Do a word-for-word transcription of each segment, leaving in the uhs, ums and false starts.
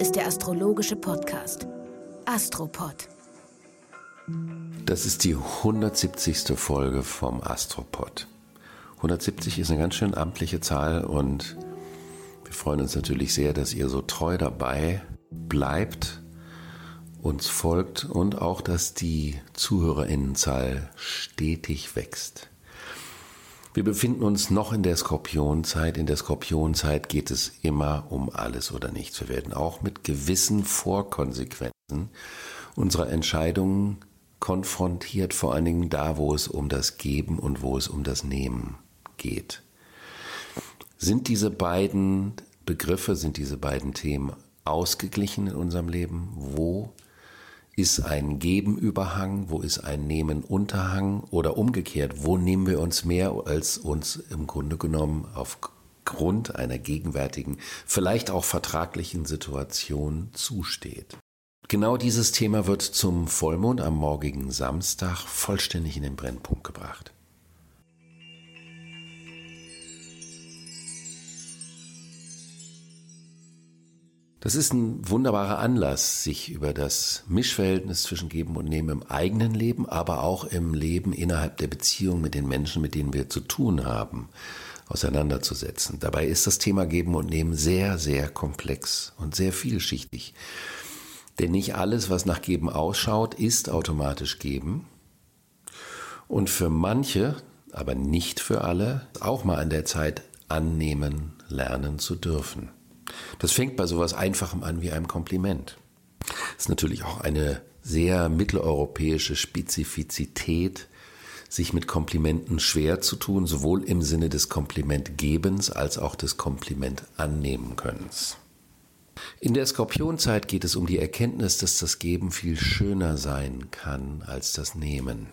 ist der astrologische Podcast Astropod. Das ist die hundertsiebzigste Folge vom Astropod. hundertsiebzig ist eine ganz schön amtliche Zahl und wir freuen uns natürlich sehr, dass ihr so treu dabei bleibt, uns folgt und auch, dass die ZuhörerInnenzahl stetig wächst. Wir befinden uns noch in der Skorpionzeit. In der Skorpionzeit geht es immer um alles oder nichts. Wir werden auch mit gewissen Vorkonsequenzen unserer Entscheidungen konfrontiert, vor allen Dingen da, wo es um das Geben und wo es um das Nehmen geht. Sind diese beiden Begriffe, sind diese beiden Themen ausgeglichen in unserem Leben? Wo ist ein Geben-Überhang? Wo ist ein Nehmen-Unterhang? Oder umgekehrt, wo nehmen wir uns mehr, als uns im Grunde genommen aufgrund einer gegenwärtigen, vielleicht auch vertraglichen Situation zusteht? Genau dieses Thema wird zum Vollmond am morgigen Samstag vollständig in den Brennpunkt gebracht. Das ist ein wunderbarer Anlass, sich über das Mischverhältnis zwischen Geben und Nehmen im eigenen Leben, aber auch im Leben innerhalb der Beziehung mit den Menschen, mit denen wir zu tun haben, auseinanderzusetzen. Dabei ist das Thema Geben und Nehmen sehr, sehr komplex und sehr vielschichtig. Denn nicht alles, was nach Geben ausschaut, ist automatisch Geben. Und für manche, aber nicht für alle, auch mal an der Zeit annehmen lernen zu dürfen. Das fängt bei sowas Einfachem an wie einem Kompliment. Das ist natürlich auch eine sehr mitteleuropäische Spezifizität, sich mit Komplimenten schwer zu tun, sowohl im Sinne des Komplimentgebens als auch des Komplimentannehmen-Könnens. In der Skorpionzeit geht es um die Erkenntnis, dass das Geben viel schöner sein kann als das Nehmen.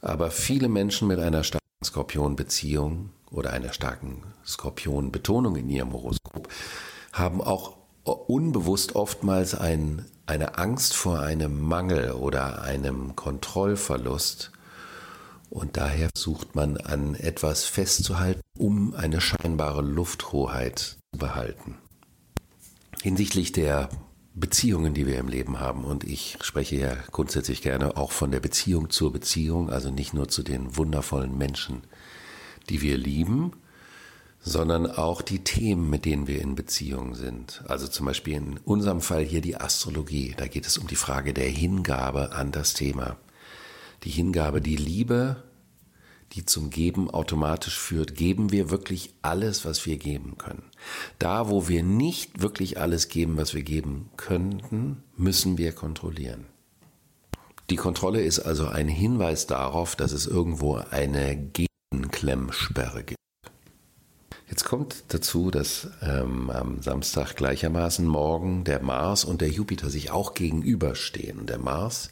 Aber viele Menschen mit einer starken Skorpionbeziehung oder einer starken Skorpion-Betonung in ihrem Horoskop, haben auch unbewusst oftmals ein, eine Angst vor einem Mangel oder einem Kontrollverlust. Und daher versucht man an etwas festzuhalten, um eine scheinbare Lufthoheit zu behalten. Hinsichtlich der Beziehungen, die wir im Leben haben, und ich spreche ja grundsätzlich gerne auch von der Beziehung zur Beziehung, also nicht nur zu den wundervollen Menschen, die wir lieben, sondern auch die Themen, mit denen wir in Beziehung sind. Also zum Beispiel in unserem Fall hier die Astrologie. Da geht es um die Frage der Hingabe an das Thema. Die Hingabe, die Liebe, die zum Geben automatisch führt. Geben wir wirklich alles, was wir geben können? Da, wo wir nicht wirklich alles geben, was wir geben könnten, müssen wir kontrollieren. Die Kontrolle ist also ein Hinweis darauf, dass es irgendwo eine Ge- Klemmsperre gibt. Jetzt kommt dazu, dass ähm, am Samstag gleichermaßen morgen der Mars und der Jupiter sich auch gegenüberstehen. Der Mars,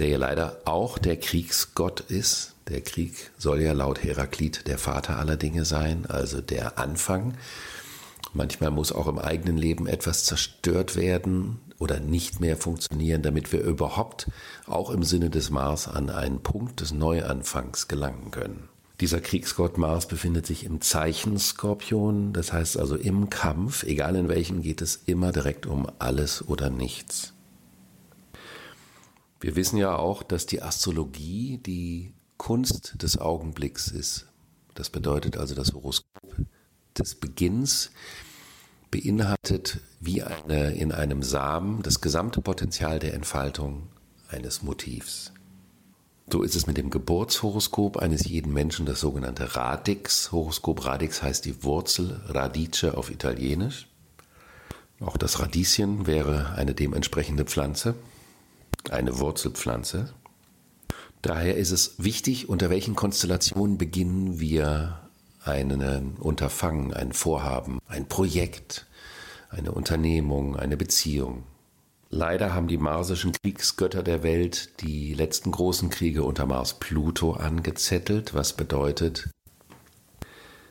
der ja leider auch der Kriegsgott ist, der Krieg soll ja laut Heraklit der Vater aller Dinge sein, also der Anfang. Manchmal muss auch im eigenen Leben etwas zerstört werden oder nicht mehr funktionieren, damit wir überhaupt auch im Sinne des Mars an einen Punkt des Neuanfangs gelangen können. Dieser Kriegsgott Mars befindet sich im Zeichen Skorpion, das heißt also im Kampf, egal in welchem, geht es immer direkt um alles oder nichts. Wir wissen ja auch, dass die Astrologie die Kunst des Augenblicks ist. Das bedeutet also, das Horoskop des Beginns beinhaltet wie eine, in einem Samen das gesamte Potenzial der Entfaltung eines Motivs. So ist es mit dem Geburtshoroskop eines jeden Menschen, das sogenannte Radix-Horoskop. Radix heißt die Wurzel, Radice auf Italienisch. Auch das Radieschen wäre eine dementsprechende Pflanze, eine Wurzelpflanze. Daher ist es wichtig, unter welchen Konstellationen beginnen wir ein Unterfangen, ein Vorhaben, ein Projekt, eine Unternehmung, eine Beziehung. Leider haben die marsischen Kriegsgötter der Welt die letzten großen Kriege unter Mars-Pluto angezettelt, was bedeutet,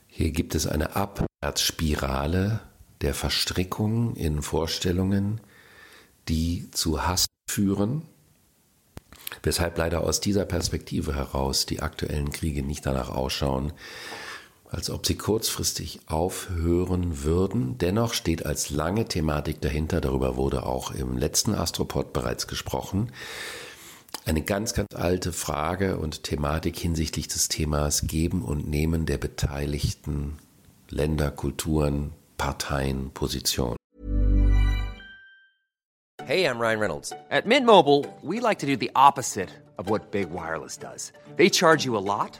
hier gibt es eine Abwärtsspirale der Verstrickung in Vorstellungen, die zu Hass führen, weshalb leider aus dieser Perspektive heraus die aktuellen Kriege nicht danach ausschauen, als ob sie kurzfristig aufhören würden. Dennoch steht als lange Thematik dahinter, darüber wurde auch im letzten Astropod bereits gesprochen, eine ganz, ganz alte Frage und Thematik hinsichtlich des Themas Geben und Nehmen der beteiligten Länder, Kulturen, Parteien, Positionen. Hey, I'm Ryan Reynolds. At Mint Mobile, we like to do the opposite of what Big Wireless does. They charge you a lot.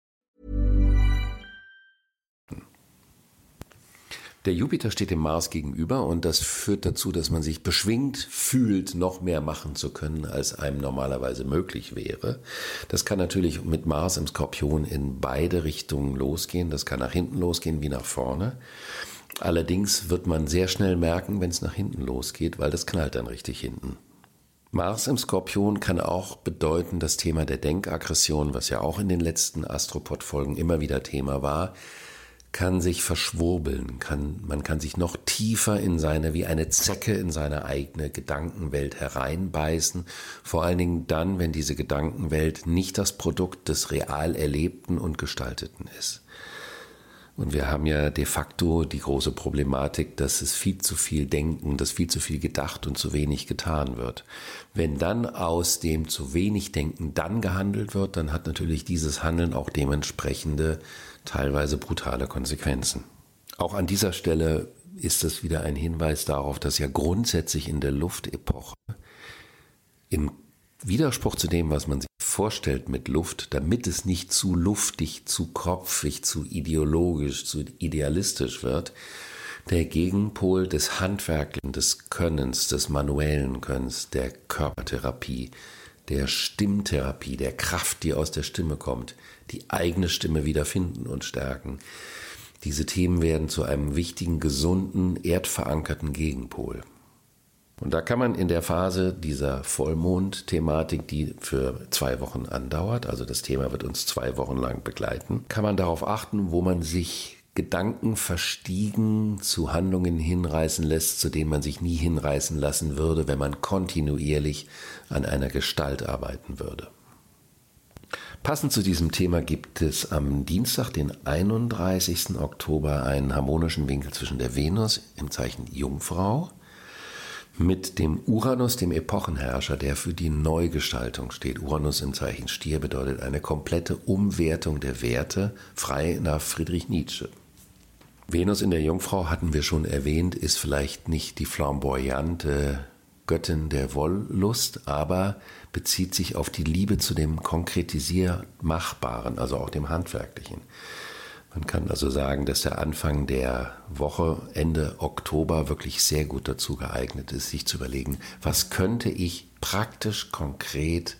Der Jupiter steht dem Mars gegenüber und das führt dazu, dass man sich beschwingt fühlt, noch mehr machen zu können, als einem normalerweise möglich wäre. Das kann natürlich mit Mars im Skorpion in beide Richtungen losgehen. Das kann nach hinten losgehen wie nach vorne. Allerdings wird man sehr schnell merken, wenn es nach hinten losgeht, weil das knallt dann richtig hinten. Mars im Skorpion kann auch bedeuten, das Thema der Denkaggression, was ja auch in den letzten Astropod-Folgen immer wieder Thema war, kann sich verschwurbeln, kann, man kann sich noch tiefer in seine, wie eine Zecke in seine eigene Gedankenwelt hereinbeißen, vor allen Dingen dann, wenn diese Gedankenwelt nicht das Produkt des real Erlebten und Gestalteten ist. Und wir haben ja de facto die große Problematik, dass es viel zu viel Denken, dass viel zu viel gedacht und zu wenig getan wird. Wenn dann aus dem zu wenig Denken dann gehandelt wird, dann hat natürlich dieses Handeln auch dementsprechende, teilweise brutale Konsequenzen. Auch an dieser Stelle ist es wieder ein Hinweis darauf, dass ja grundsätzlich in der Luftepoche im Widerspruch zu dem, was man sich vorstellt mit Luft, damit es nicht zu luftig, zu kopfig, zu ideologisch, zu idealistisch wird, der Gegenpol des Handwerklichen, des Könnens, des manuellen Könnens, der Körpertherapie, der Stimmtherapie, der Kraft, die aus der Stimme kommt, die eigene Stimme wiederfinden und stärken. Diese Themen werden zu einem wichtigen, gesunden, erdverankerten Gegenpol. Und da kann man in der Phase dieser Vollmond-Thematik, die für zwei Wochen andauert, also das Thema wird uns zwei Wochen lang begleiten, kann man darauf achten, wo man sich Gedanken verstiegen zu Handlungen hinreißen lässt, zu denen man sich nie hinreißen lassen würde, wenn man kontinuierlich an einer Gestalt arbeiten würde. Passend zu diesem Thema gibt es am Dienstag, den einunddreißigsten Oktober, einen harmonischen Winkel zwischen der Venus im Zeichen Jungfrau mit dem Uranus, dem Epochenherrscher, der für die Neugestaltung steht. Uranus im Zeichen Stier bedeutet eine komplette Umwertung der Werte, frei nach Friedrich Nietzsche. Venus in der Jungfrau, hatten wir schon erwähnt, ist vielleicht nicht die flamboyante Göttin der Wollust, aber bezieht sich auf die Liebe zu dem Konkretisiermachbaren, also auch dem Handwerklichen. Man kann also sagen, dass der Anfang der Woche, Ende Oktober, wirklich sehr gut dazu geeignet ist, sich zu überlegen, was könnte ich praktisch, konkret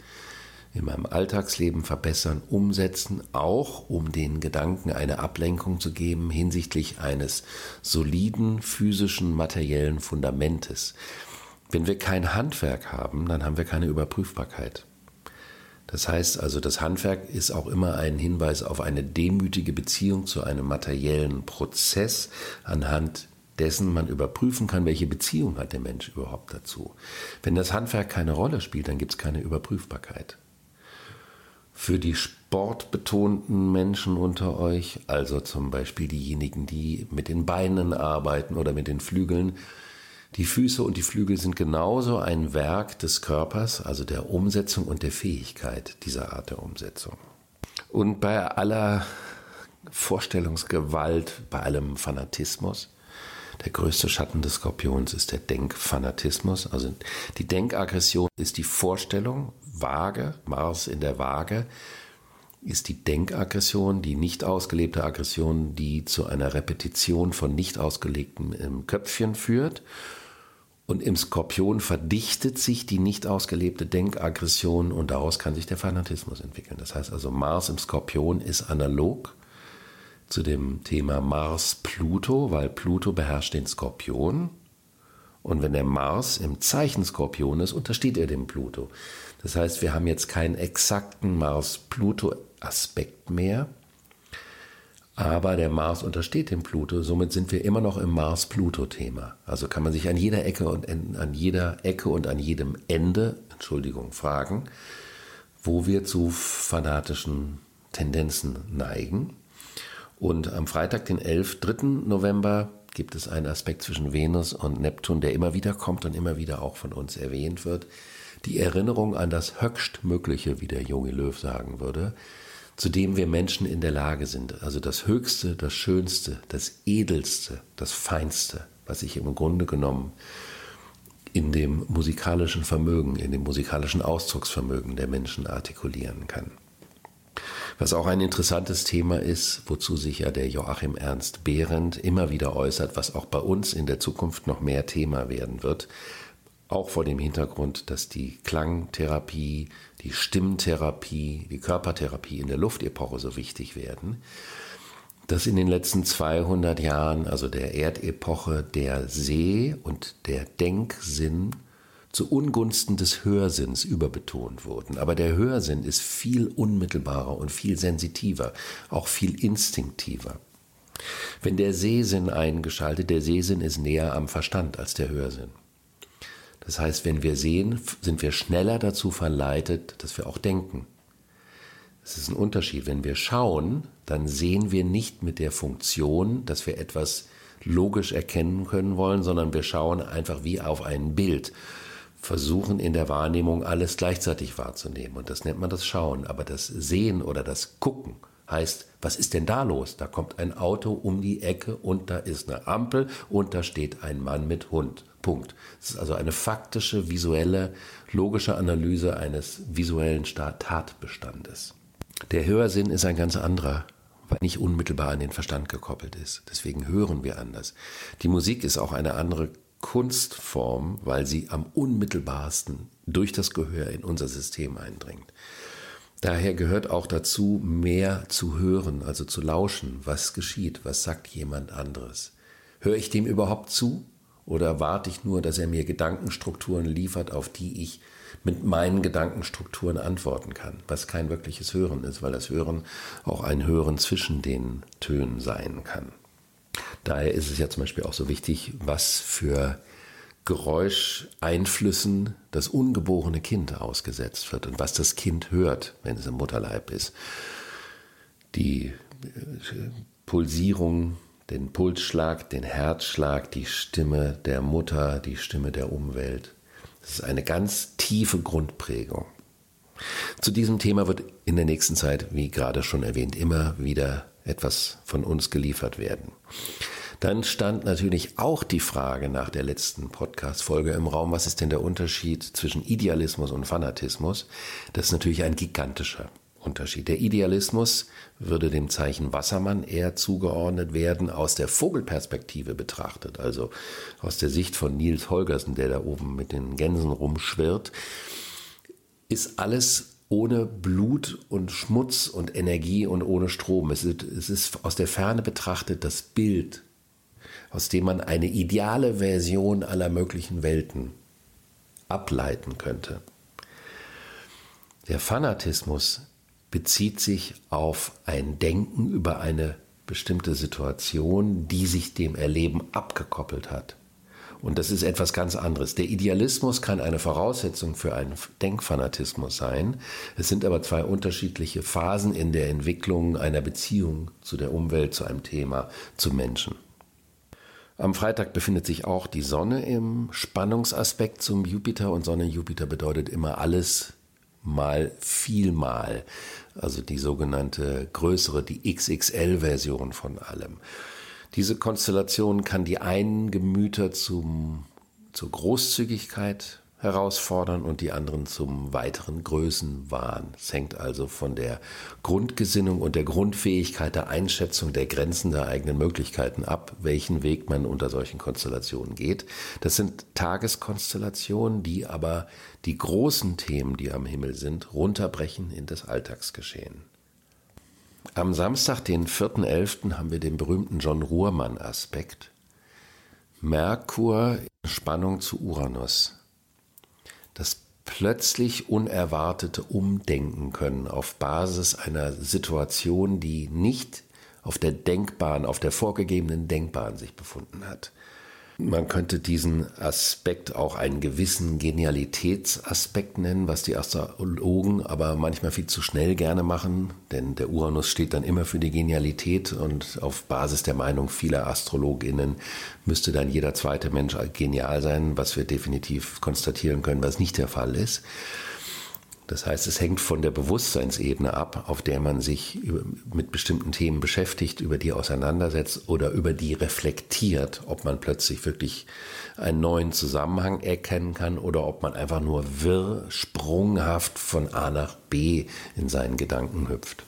in meinem Alltagsleben verbessern, umsetzen, auch um den Gedanken eine Ablenkung zu geben hinsichtlich eines soliden, physischen, materiellen Fundamentes. Wenn wir kein Handwerk haben, dann haben wir keine Überprüfbarkeit. Das heißt also, das Handwerk ist auch immer ein Hinweis auf eine demütige Beziehung zu einem materiellen Prozess, anhand dessen man überprüfen kann, welche Beziehung hat der Mensch überhaupt dazu. Wenn das Handwerk keine Rolle spielt, dann gibt es keine Überprüfbarkeit. Für die sportbetonten Menschen unter euch, also zum Beispiel diejenigen, die mit den Beinen arbeiten oder mit den Flügeln, die Füße und die Flügel sind genauso ein Werk des Körpers, also der Umsetzung und der Fähigkeit dieser Art der Umsetzung. Und bei aller Vorstellungsgewalt, bei allem Fanatismus, der größte Schatten des Skorpions ist der Denkfanatismus. Also die Denkaggression ist die Vorstellung, Waage, Mars in der Waage, ist die Denkaggression, die nicht ausgelebte Aggression, die zu einer Repetition von nicht ausgelegten im Köpfchen führt. Und im Skorpion verdichtet sich die nicht ausgelebte Denkaggression und daraus kann sich der Fanatismus entwickeln. Das heißt also, Mars im Skorpion ist analog zu dem Thema Mars-Pluto, weil Pluto beherrscht den Skorpion Und wenn der Mars im Zeichen Skorpion ist, untersteht er dem Pluto. Das heißt, wir haben jetzt keinen exakten Mars-Pluto-Aspekt mehr, aber der Mars untersteht dem Pluto. Somit sind wir immer noch im Mars-Pluto-Thema. Also kann man sich an jeder Ecke und an jeder Ecke und an jedem Ende, Entschuldigung, fragen, wo wir zu fanatischen Tendenzen neigen. Und am Freitag, den elften dritten November, gibt es einen Aspekt zwischen Venus und Neptun, der immer wieder kommt und immer wieder auch von uns erwähnt wird. Die Erinnerung an das Höchstmögliche, wie der junge Löw sagen würde, zu dem wir Menschen in der Lage sind. Also das Höchste, das Schönste, das Edelste, das Feinste, was ich im Grunde genommen in dem musikalischen Vermögen, in dem musikalischen Ausdrucksvermögen der Menschen artikulieren kann. Was auch ein interessantes Thema ist, wozu sich ja der Joachim Ernst Behrendt immer wieder äußert, was auch bei uns in der Zukunft noch mehr Thema werden wird, auch vor dem Hintergrund, dass die Klangtherapie, die Stimmtherapie, die Körpertherapie in der Luftepoche so wichtig werden, dass in den letzten zweihundert Jahren, also der Erdepoche, der Seh- und der Denksinn zu Ungunsten des Hörsinns überbetont wurden. Aber der Hörsinn ist viel unmittelbarer und viel sensitiver, auch viel instinktiver. Wenn der Sehsinn eingeschaltet, der Sehsinn ist näher am Verstand als der Hörsinn. Das heißt, wenn wir sehen, sind wir schneller dazu verleitet, dass wir auch denken. Es ist ein Unterschied. Wenn wir schauen, dann sehen wir nicht mit der Funktion, dass wir etwas logisch erkennen können wollen, sondern wir schauen einfach wie auf ein Bild, versuchen in der Wahrnehmung alles gleichzeitig wahrzunehmen. Und das nennt man das Schauen. Aber das Sehen oder das Gucken heißt, was ist denn da los? Da kommt ein Auto um die Ecke und da ist eine Ampel und da steht ein Mann mit Hund. Punkt. Es ist also eine faktische, visuelle, logische Analyse eines visuellen Tatbestandes. Der Hörsinn ist ein ganz anderer, weil nicht unmittelbar an den Verstand gekoppelt ist. Deswegen hören wir anders. Die Musik ist auch eine andere Kunstform, weil sie am unmittelbarsten durch das Gehör in unser System eindringt. Daher gehört auch dazu, mehr zu hören, also zu lauschen, was geschieht, was sagt jemand anderes. Höre ich dem überhaupt zu? Oder warte ich nur, dass er mir Gedankenstrukturen liefert, auf die ich mit meinen Gedankenstrukturen antworten kann, was kein wirkliches Hören ist, weil das Hören auch ein Hören zwischen den Tönen sein kann. Daher ist es ja zum Beispiel auch so wichtig, was für Geräuscheinflüssen das ungeborene Kind ausgesetzt wird und was das Kind hört, wenn es im Mutterleib ist. Die Pulsierung, den Pulsschlag, den Herzschlag, die Stimme der Mutter, die Stimme der Umwelt. Das ist eine ganz tiefe Grundprägung. Zu diesem Thema wird in der nächsten Zeit, wie gerade schon erwähnt, immer wieder etwas von uns geliefert werden. Dann stand natürlich auch die Frage nach der letzten Podcast-Folge im Raum, was ist denn der Unterschied zwischen Idealismus und Fanatismus? Das ist natürlich ein gigantischer Unterschied. Der Idealismus würde dem Zeichen Wassermann eher zugeordnet werden, aus der Vogelperspektive betrachtet, also aus der Sicht von Niels Holgersen, der da oben mit den Gänsen rumschwirrt, ist alles ohne Blut und Schmutz und Energie und ohne Strom. Es ist, es ist aus der Ferne betrachtet das Bild, aus dem man eine ideale Version aller möglichen Welten ableiten könnte. Der Fanatismus bezieht sich auf ein Denken über eine bestimmte Situation, die sich dem Erleben abgekoppelt hat. Und das ist etwas ganz anderes. Der Idealismus kann eine Voraussetzung für einen Denkfanatismus sein. Es sind aber zwei unterschiedliche Phasen in der Entwicklung einer Beziehung zu der Umwelt, zu einem Thema, zu Menschen. Am Freitag befindet sich auch die Sonne im Spannungsaspekt zum Jupiter. Und Sonne-Jupiter bedeutet immer alles mal vielmal, also die sogenannte größere, die X X L-Version von allem. Diese Konstellation kann die einen Gemüter zum, zur Großzügigkeit herausfordern und die anderen zum weiteren Größenwahn. Es hängt also von der Grundgesinnung und der Grundfähigkeit der Einschätzung der Grenzen der eigenen Möglichkeiten ab, welchen Weg man unter solchen Konstellationen geht. Das sind Tageskonstellationen, die aber die großen Themen, die am Himmel sind, runterbrechen in das Alltagsgeschehen. Am Samstag, den vierten elften, haben wir den berühmten John-Ruhrmann-Aspekt. Merkur Spannung zu Uranus. Das plötzlich unerwartete Umdenken können auf Basis einer Situation, die nicht auf der Denkbahn, auf der vorgegebenen Denkbahn sich befunden hat. Man könnte diesen Aspekt auch einen gewissen Genialitätsaspekt nennen, was die Astrologen aber manchmal viel zu schnell gerne machen, denn der Uranus steht dann immer für die Genialität und auf Basis der Meinung vieler AstrologInnen müsste dann jeder zweite Mensch genial sein, was wir definitiv konstatieren können, was nicht der Fall ist. Das heißt, es hängt von der Bewusstseinsebene ab, auf der man sich mit bestimmten Themen beschäftigt, über die auseinandersetzt oder über die reflektiert, ob man plötzlich wirklich einen neuen Zusammenhang erkennen kann oder ob man einfach nur wirr, sprunghaft von A nach B in seinen Gedanken hüpft.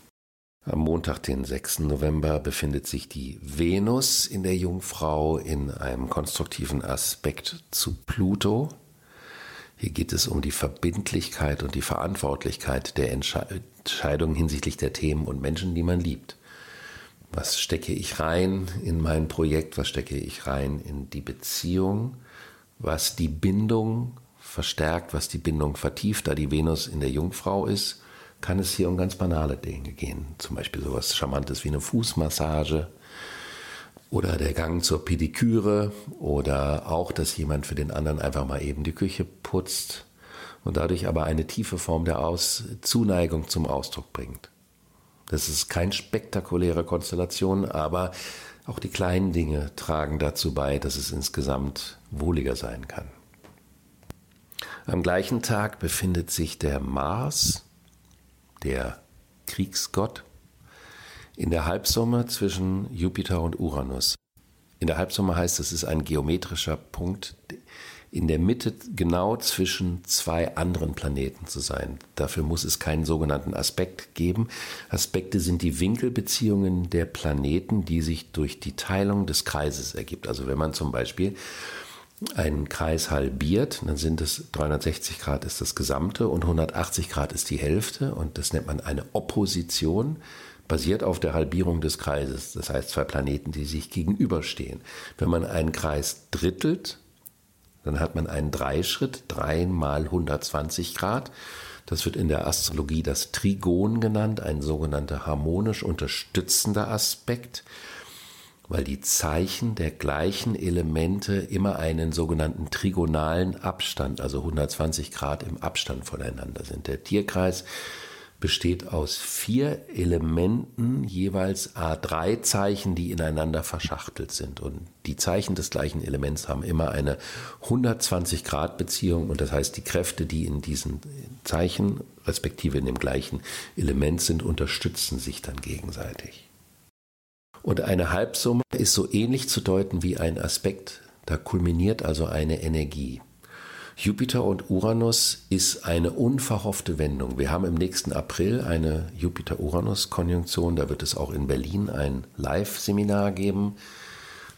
Am Montag, den sechsten November, befindet sich die Venus in der Jungfrau in einem konstruktiven Aspekt zu Pluto. Hier geht es um die Verbindlichkeit und die Verantwortlichkeit der Entscheidung hinsichtlich der Themen und Menschen, die man liebt. Was stecke ich rein in mein Projekt? Was stecke ich rein in die Beziehung? Was die Bindung verstärkt, was die Bindung vertieft, da die Venus in der Jungfrau ist, kann es hier um ganz banale Dinge gehen. Zum Beispiel sowas Charmantes wie eine Fußmassage. Oder der Gang zur Pediküre oder auch, dass jemand für den anderen einfach mal eben die Küche putzt und dadurch aber eine tiefe Form der Aus- Zuneigung zum Ausdruck bringt. Das ist keine spektakuläre Konstellation, aber auch die kleinen Dinge tragen dazu bei, dass es insgesamt wohliger sein kann. Am gleichen Tag befindet sich der Mars, der Kriegsgott, in der Halbsumme zwischen Jupiter und Uranus. In der Halbsumme heißt, es ist ein geometrischer Punkt, in der Mitte genau zwischen zwei anderen Planeten zu sein. Dafür muss es keinen sogenannten Aspekt geben. Aspekte sind die Winkelbeziehungen der Planeten, die sich durch die Teilung des Kreises ergibt. Also wenn man zum Beispiel einen Kreis halbiert, dann sind es dreihundertsechzig Grad ist das Gesamte und hundertachtzig Grad ist die Hälfte und das nennt man eine Opposition. Basiert auf der Halbierung des Kreises, das heißt zwei Planeten, die sich gegenüberstehen. Wenn man einen Kreis drittelt, dann hat man einen Dreischritt, drei mal hundertzwanzig Grad. Das wird in der Astrologie das Trigon genannt, ein sogenannter harmonisch unterstützender Aspekt, weil die Zeichen der gleichen Elemente immer einen sogenannten trigonalen Abstand, also hundertzwanzig Grad im Abstand voneinander sind. Der Tierkreis besteht aus vier Elementen, jeweils A drei Zeichen, die ineinander verschachtelt sind. Und die Zeichen des gleichen Elements haben immer eine hundertzwanzig Grad Beziehung. Und das heißt, die Kräfte, die in diesen Zeichen, respektive in dem gleichen Element sind, unterstützen sich dann gegenseitig. Und eine Halbsumme ist so ähnlich zu deuten wie ein Aspekt. Da kulminiert also eine Energie. Jupiter und Uranus ist eine unverhoffte Wendung. Wir haben im nächsten April eine Jupiter-Uranus-Konjunktion. Da wird es auch in Berlin ein Live-Seminar geben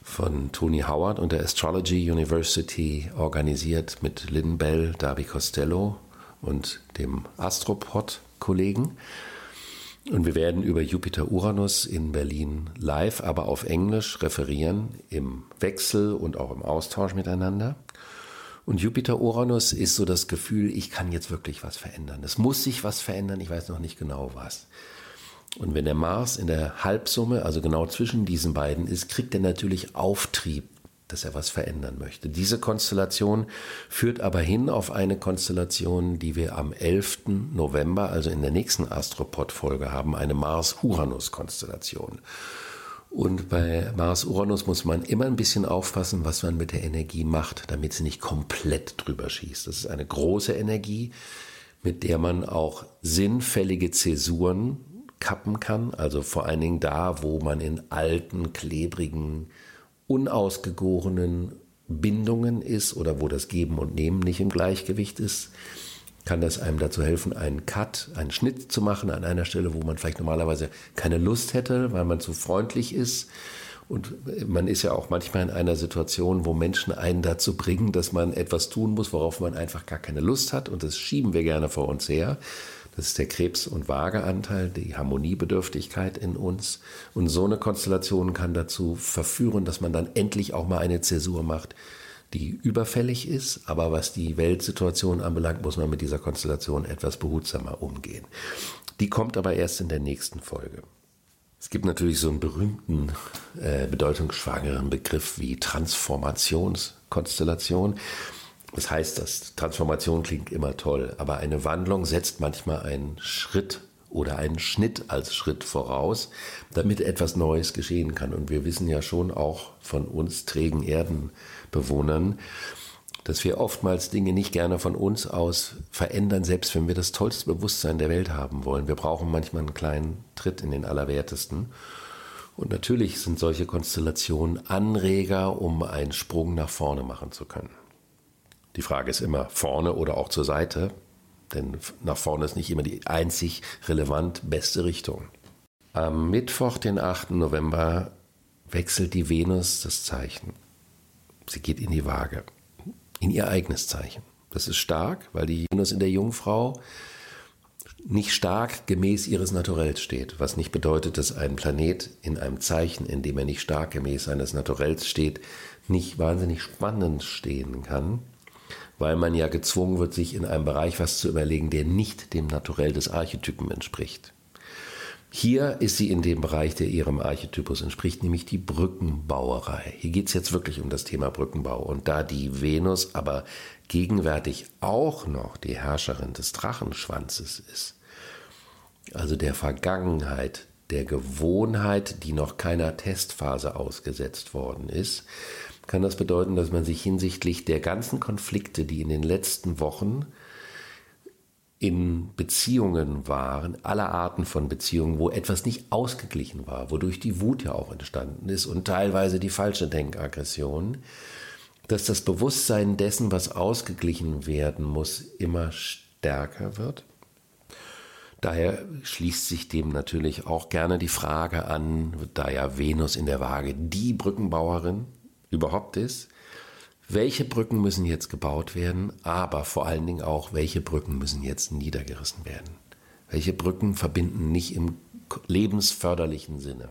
von Tony Howard und der Astrology University, organisiert mit Lynn Bell, Darby Costello und dem Astropod-Kollegen. Und wir werden über Jupiter-Uranus in Berlin live, aber auf Englisch referieren, im Wechsel und auch im Austausch miteinander. Und Jupiter-Uranus ist so das Gefühl, ich kann jetzt wirklich was verändern. Es muss sich was verändern, ich weiß noch nicht genau was. Und wenn der Mars in der Halbsumme, also genau zwischen diesen beiden ist, kriegt er natürlich Auftrieb, dass er was verändern möchte. Diese Konstellation führt aber hin auf eine Konstellation, die wir am elften November, also in der nächsten Astropod-Folge haben, eine Mars-Uranus-Konstellation. Und bei Mars-Uranus muss man immer ein bisschen aufpassen, was man mit der Energie macht, damit sie nicht komplett drüber schießt. Das ist eine große Energie, mit der man auch sinnfällige Zäsuren kappen kann. Also vor allen Dingen da, wo man in alten, klebrigen, unausgegorenen Bindungen ist oder wo das Geben und Nehmen nicht im Gleichgewicht ist, kann das einem dazu helfen, einen Cut, einen Schnitt zu machen an einer Stelle, wo man vielleicht normalerweise keine Lust hätte, weil man zu freundlich ist. Und man ist ja auch manchmal in einer Situation, wo Menschen einen dazu bringen, dass man etwas tun muss, worauf man einfach gar keine Lust hat. Und das schieben wir gerne vor uns her. Das ist der Krebs- und Waageanteil, die Harmoniebedürftigkeit in uns. Und so eine Konstellation kann dazu verführen, dass man dann endlich auch mal eine Zäsur macht, die überfällig ist, aber was die Weltsituation anbelangt, muss man mit dieser Konstellation etwas behutsamer umgehen. Die kommt aber erst in der nächsten Folge. Es gibt natürlich so einen berühmten, äh, bedeutungsschwangeren Begriff wie Transformationskonstellation. Das heißt, dass Transformation klingt immer toll, aber eine Wandlung setzt manchmal einen Schritt oder einen Schnitt als Schritt voraus, damit etwas Neues geschehen kann. Und wir wissen ja schon auch von uns trägen Erdenbewohnern, dass wir oftmals Dinge nicht gerne von uns aus verändern, selbst wenn wir das tollste Bewusstsein der Welt haben wollen. Wir brauchen manchmal einen kleinen Tritt in den Allerwertesten. Und natürlich sind solche Konstellationen Anreger, um einen Sprung nach vorne machen zu können. Die Frage ist immer, vorne oder auch zur Seite, denn nach vorne ist nicht immer die einzig relevant beste Richtung. Am Mittwoch, den achten November, wechselt die Venus das Zeichen. Sie geht in die Waage, in ihr eigenes Zeichen. Das ist stark, weil die Venus in der Jungfrau nicht stark gemäß ihres Naturells steht, was nicht bedeutet, dass ein Planet in einem Zeichen, in dem er nicht stark gemäß seines Naturells steht, nicht wahnsinnig spannend stehen kann, weil man ja gezwungen wird, sich in einem Bereich was zu überlegen, der nicht dem Naturell des Archetypen entspricht. Hier ist sie in dem Bereich, der ihrem Archetypus entspricht, nämlich die Brückenbauerei. Hier geht es jetzt wirklich um das Thema Brückenbau. Und da die Venus aber gegenwärtig auch noch die Herrscherin des Drachenschwanzes ist, also der Vergangenheit, der Gewohnheit, die noch keiner Testphase ausgesetzt worden ist, kann das bedeuten, dass man sich hinsichtlich der ganzen Konflikte, die in den letzten Wochen in Beziehungen waren, aller Arten von Beziehungen, wo etwas nicht ausgeglichen war, wodurch die Wut ja auch entstanden ist und teilweise die falsche Denkaggression, dass das Bewusstsein dessen, was ausgeglichen werden muss, immer stärker wird. Daher schließt sich dem natürlich auch gerne die Frage an, da ja Venus in der Waage die Brückenbauerin überhaupt ist, welche Brücken müssen jetzt gebaut werden, aber vor allen Dingen auch, welche Brücken müssen jetzt niedergerissen werden? Welche Brücken verbinden nicht im lebensförderlichen Sinne?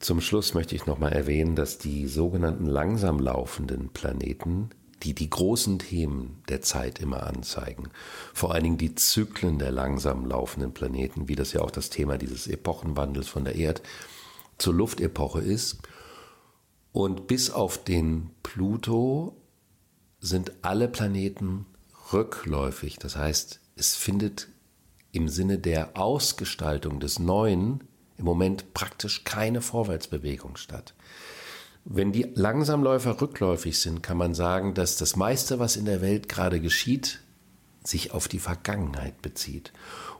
Zum Schluss möchte ich nochmal erwähnen, dass die sogenannten langsam laufenden Planeten, die die großen Themen der Zeit immer anzeigen, vor allen Dingen die Zyklen der langsam laufenden Planeten, wie das ja auch das Thema dieses Epochenwandels von der Erd zur Luftepoche ist, und bis auf den Pluto sind alle Planeten rückläufig. Das heißt, es findet im Sinne der Ausgestaltung des Neuen im Moment praktisch keine Vorwärtsbewegung statt. Wenn die Langsamläufer rückläufig sind, kann man sagen, dass das meiste, was in der Welt gerade geschieht, sich auf die Vergangenheit bezieht.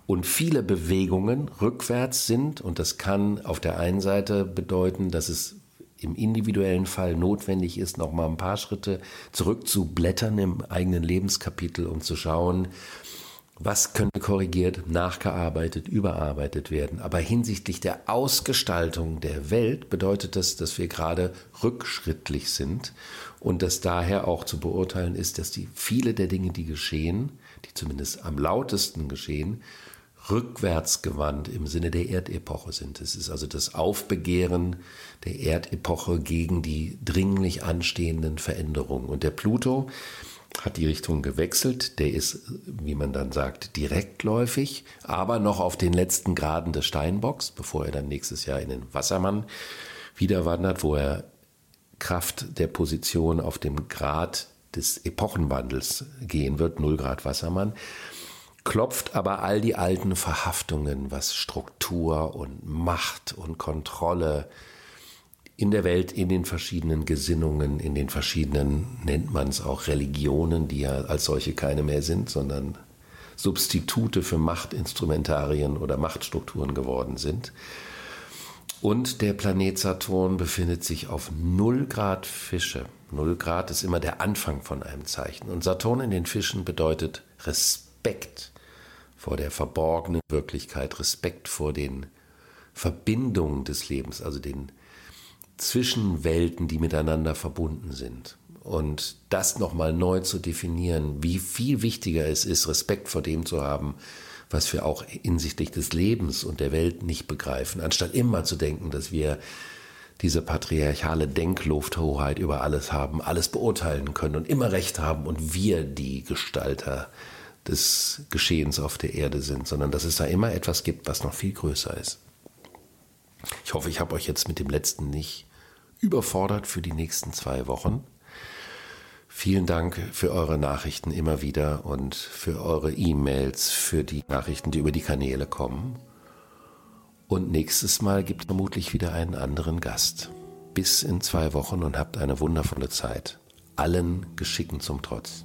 Und viele Bewegungen rückwärts sind, und das kann auf der einen Seite bedeuten, dass es im individuellen Fall notwendig ist, noch mal ein paar Schritte zurückzublättern im eigenen Lebenskapitel, um zu schauen, was könnte korrigiert, nachgearbeitet, überarbeitet werden. Aber hinsichtlich der Ausgestaltung der Welt bedeutet das, dass wir gerade rückschrittlich sind und dass daher auch zu beurteilen ist, dass die viele der Dinge, die geschehen, die zumindest am lautesten geschehen, rückwärtsgewandt im Sinne der Erdepoche sind. Es ist also das Aufbegehren der Erdepoche gegen die dringlich anstehenden Veränderungen. Und der Pluto hat die Richtung gewechselt. Der ist, wie man dann sagt, direktläufig, aber noch auf den letzten Graden des Steinbocks, bevor er dann nächstes Jahr in den Wassermann wieder wandert, wo er Kraft der Position auf dem Grad des Epochenwandels gehen wird, null Grad Wassermann. Klopft aber all die alten Verhaftungen, was Struktur und Macht und Kontrolle in der Welt, in den verschiedenen Gesinnungen, in den verschiedenen, nennt man es auch, Religionen, die ja als solche keine mehr sind, sondern Substitute für Machtinstrumentarien oder Machtstrukturen geworden sind. Und der Planet Saturn befindet sich auf null Grad Fische. null Grad ist immer der Anfang von einem Zeichen. Und Saturn in den Fischen bedeutet Respekt vor der verborgenen Wirklichkeit, Respekt vor den Verbindungen des Lebens, also den Zwischenwelten, die miteinander verbunden sind. Und das nochmal neu zu definieren, wie viel wichtiger es ist, Respekt vor dem zu haben, was wir auch hinsichtlich des Lebens und der Welt nicht begreifen, anstatt immer zu denken, dass wir diese patriarchale Denklufthoheit über alles haben, alles beurteilen können und immer Recht haben und wir die Gestalter des Geschehens auf der Erde sind, sondern dass es da immer etwas gibt, was noch viel größer ist. Ich hoffe, ich habe euch jetzt mit dem letzten nicht überfordert für die nächsten zwei Wochen. Vielen Dank für eure Nachrichten immer wieder und für eure E-Mails, für die Nachrichten, die über die Kanäle kommen. Und nächstes Mal gibt es vermutlich wieder einen anderen Gast. Bis in zwei Wochen und habt eine wundervolle Zeit. Allen Geschicken zum Trotz.